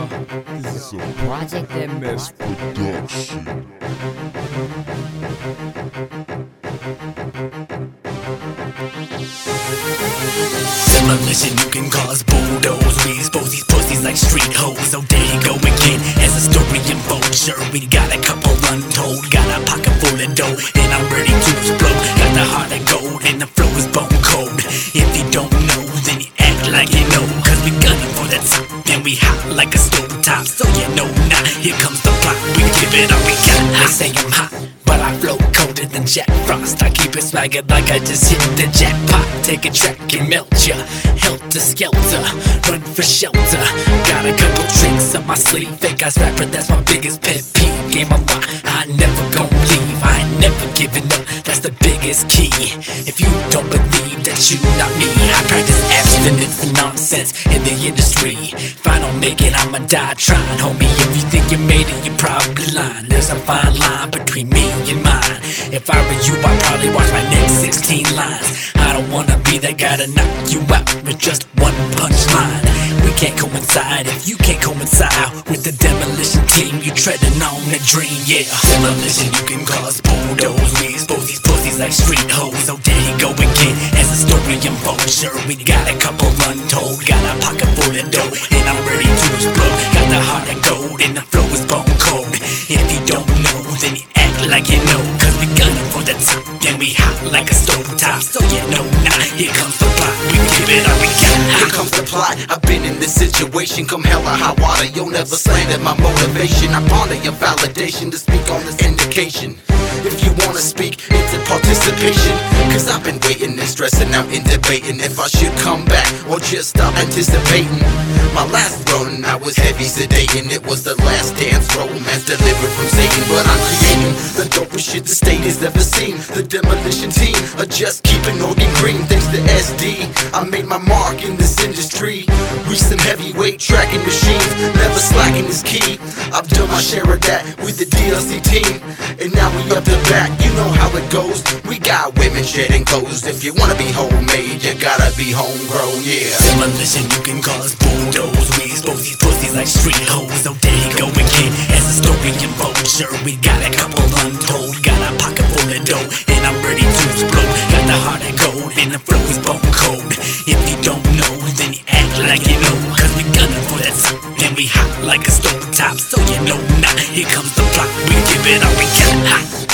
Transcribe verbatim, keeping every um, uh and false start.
This is a Project M S production. Demolition, you can call us bulldoze. We expose these pussies like street hoes. So there you go again, as a story in vogue. Sure, we got a couple untold. Got a pocket full of dough, and I'm ready to explode. Got the heart of gold, and the flow is bone cold. If you don't know, then you act like you know. Cause we gunning for that top, and we hot like a stove top. So you know now, here comes the plot. We give it all we got. They say I'm hot, but I flow colder than Jack Frost. I keep it swaggered like I just hit the jackpot. Take a track and melt ya, helter skelter, run for shelter. Got a couple tricks up my sleeve. Fake ass rapper, that's my biggest pet peeve. Game I'm on, I never gon' leave. I ain't never giving up, that's the biggest key. If you don't believe that you not me, I practice abstinence and nonsense in the industry. If I don't make it, I'ma die trying. Homie, if you think you made it, you probably lying. There's a fine line between me and mine. If I were you, I'd probably watch my next sixteen lines. I don't wanna be that guy to knock you out with just one punchline. We can't coincide if you can't coincide with the demolition team. You treading on a dream, yeah. Demolition, you can call us bulldoze. We expose these pussies like street hoes. So there you go again, as a story unfolds. Sure, we got a couple untold. Got a pocket full of dough, and I'm ready to explode. Got the heart of gold, and the flow is bone cold. If you don't know, then you act like you know. Cause we gunning for the top, then we hot like a stove top. So you know now, here comes the plot. We give it all we got. Here comes the plot. I've been in this situation, come hell or high water. You'll never slander my motivation. I honor your validation to speak on this indication. If you wanna speak, it's a participation. Cause I've been waiting and stressing out and debating if I should come back or just stop anticipating. My last run, I was heavy sedating. It was the last dance, romance delivered from Satan. But I'm creating the dopest shit the state has ever seen. The demolition team are just keeping Oregon green. Thanks to S D, I made my mark in this industry. We some heavyweight tracking machines, never slacking is key. I've done my share of that with the D L C team, and now we up the back. You know how it goes. We got women shedding clothes. If you wanna be homemade, you gotta be homegrown, yeah. Demolition, you can call us bulldoze. We expose these pussies like street hoes. So there you go again, as a story in vulture. We got a couple untold, got a pocket full of dough, and I'm ready to explode. Got the heart of gold, and the flow is bone cold. If you don't know, then you act like you know. Cause we gunning for that top, and we hot like a stove top. So you know now, here comes the plot. We give it all we got.